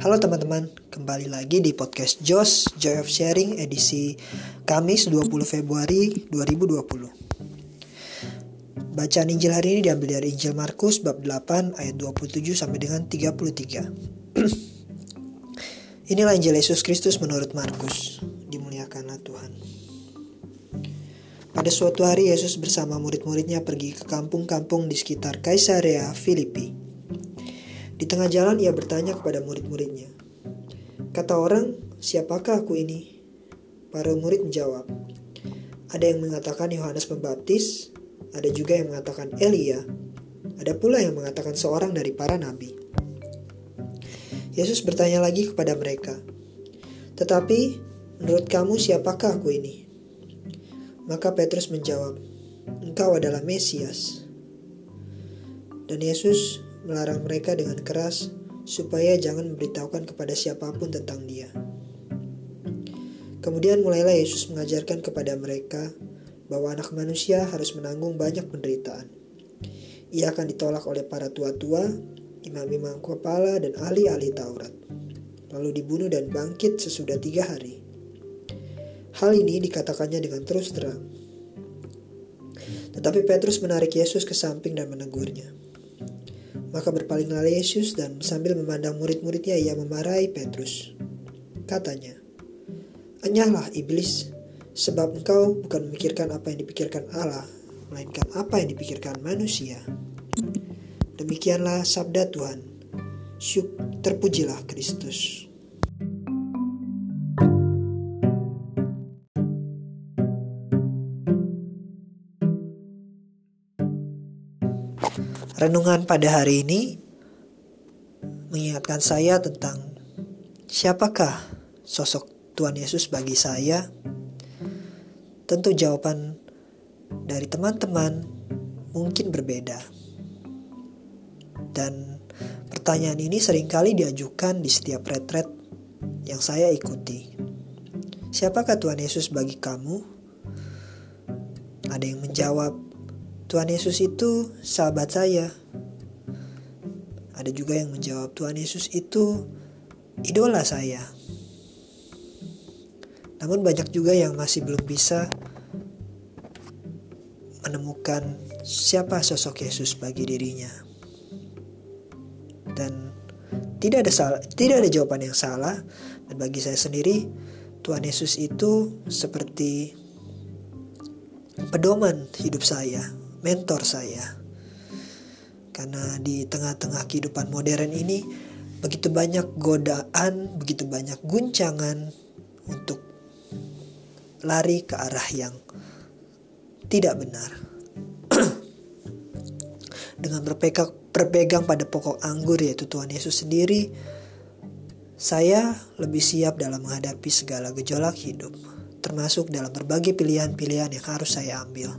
Halo teman-teman, kembali lagi di podcast JOS, Joy of Sharing, edisi Kamis 20 Februari 2020. Bacaan Injil hari ini diambil dari Injil Markus bab 8 ayat 27 sampai dengan 33. Inilah Injil Yesus Kristus menurut Markus. Dimuliakanlah Tuhan. Pada suatu hari Yesus bersama murid-muridnya pergi ke kampung-kampung di sekitar Kaisarea Filipi. Di tengah jalan ia bertanya kepada murid-muridnya, kata orang, siapakah aku ini? Para murid menjawab, ada yang mengatakan Yohanes Pembaptis, ada juga yang mengatakan Elia, ada pula yang mengatakan seorang dari para nabi. Yesus bertanya lagi kepada mereka, tetapi menurut kamu siapakah aku ini? Maka Petrus menjawab, engkau adalah Mesias. Dan Yesus melarang mereka dengan keras supaya jangan memberitahukan kepada siapapun tentang dia. Kemudian mulailah Yesus mengajarkan kepada mereka bahwa anak manusia harus menanggung banyak penderitaan. Ia akan ditolak oleh para tua-tua, imam-imam kepala, dan ahli-ahli Taurat, lalu dibunuh dan bangkit sesudah 3 hari. Hal ini dikatakannya dengan terus terang. Tetapi Petrus menarik Yesus ke samping dan menegurnya. Maka berpalinglah Yesus dan sambil memandang murid-muridnya ia memarahi Petrus. Katanya, "Enyahlah iblis, sebab engkau bukan memikirkan apa yang dipikirkan Allah, melainkan apa yang dipikirkan manusia." Demikianlah sabda Tuhan. Terpujilah Kristus. Renungan pada hari ini mengingatkan saya tentang siapakah sosok Tuhan Yesus bagi saya. Tentu jawaban dari teman-teman mungkin berbeda. Dan pertanyaan ini seringkali diajukan di setiap retret yang saya ikuti. Siapakah Tuhan Yesus bagi kamu? Ada yang menjawab, Tuhan Yesus itu sahabat saya. Ada juga yang menjawab, Tuhan Yesus itu idola saya. Namun banyak juga yang masih belum bisa menemukan siapa sosok Yesus bagi dirinya. Dan tidak ada jawaban yang salah. Dan bagi saya sendiri, Tuhan Yesus itu seperti pedoman hidup saya, mentor saya. Karena di tengah-tengah kehidupan modern ini begitu banyak godaan, begitu banyak guncangan untuk lari ke arah yang tidak benar. Dengan berpegang pada pokok anggur yaitu Tuhan Yesus sendiri, saya lebih siap dalam menghadapi segala gejolak hidup, termasuk dalam berbagai pilihan-pilihan yang harus saya ambil.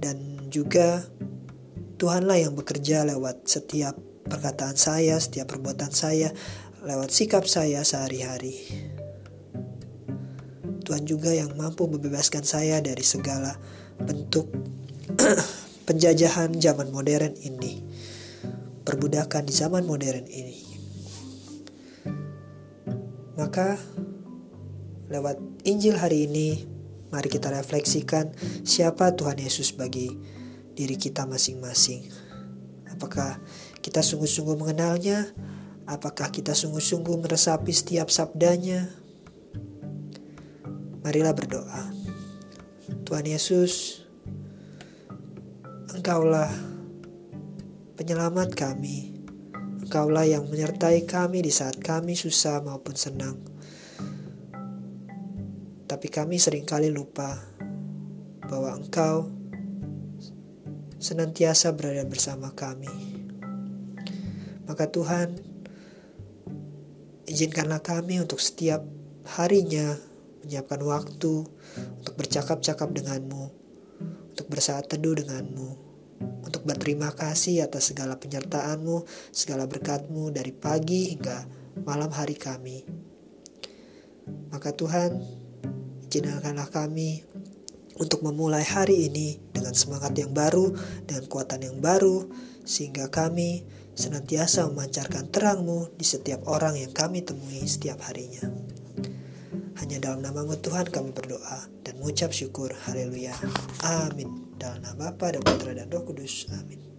Dan juga Tuhanlah yang bekerja lewat setiap perkataan saya, setiap perbuatan saya, lewat sikap saya sehari-hari. Tuhan juga yang mampu membebaskan saya dari segala bentuk penjajahan zaman modern ini, perbudakan di zaman modern ini. Maka lewat Injil hari ini, mari kita refleksikan siapa Tuhan Yesus bagi diri kita masing-masing. Apakah kita sungguh-sungguh mengenalnya? Apakah kita sungguh-sungguh meresapi setiap sabdanya? Marilah berdoa. Tuhan Yesus, Engkaulah penyelamat kami. Engkaulah yang menyertai kami di saat kami susah maupun senang. Tapi kami seringkali lupa bahwa Engkau senantiasa berada bersama kami. Maka Tuhan, izinkanlah kami untuk setiap harinya menyiapkan waktu untuk bercakap-cakap denganmu, untuk bersaat teduh denganmu, untuk berterima kasih atas segala penyertaanmu, segala berkatmu dari pagi hingga malam hari kami. Maka Tuhan, izinkanlah kami untuk memulai hari ini dengan semangat yang baru, dengan kekuatan yang baru, sehingga kami senantiasa memancarkan terang-Mu di setiap orang yang kami temui setiap harinya. Hanya dalam nama-Mu Tuhan kami berdoa dan mengucap syukur. Haleluya. Amin. Dalam nama Bapa dan Putra dan Roh Kudus. Amin.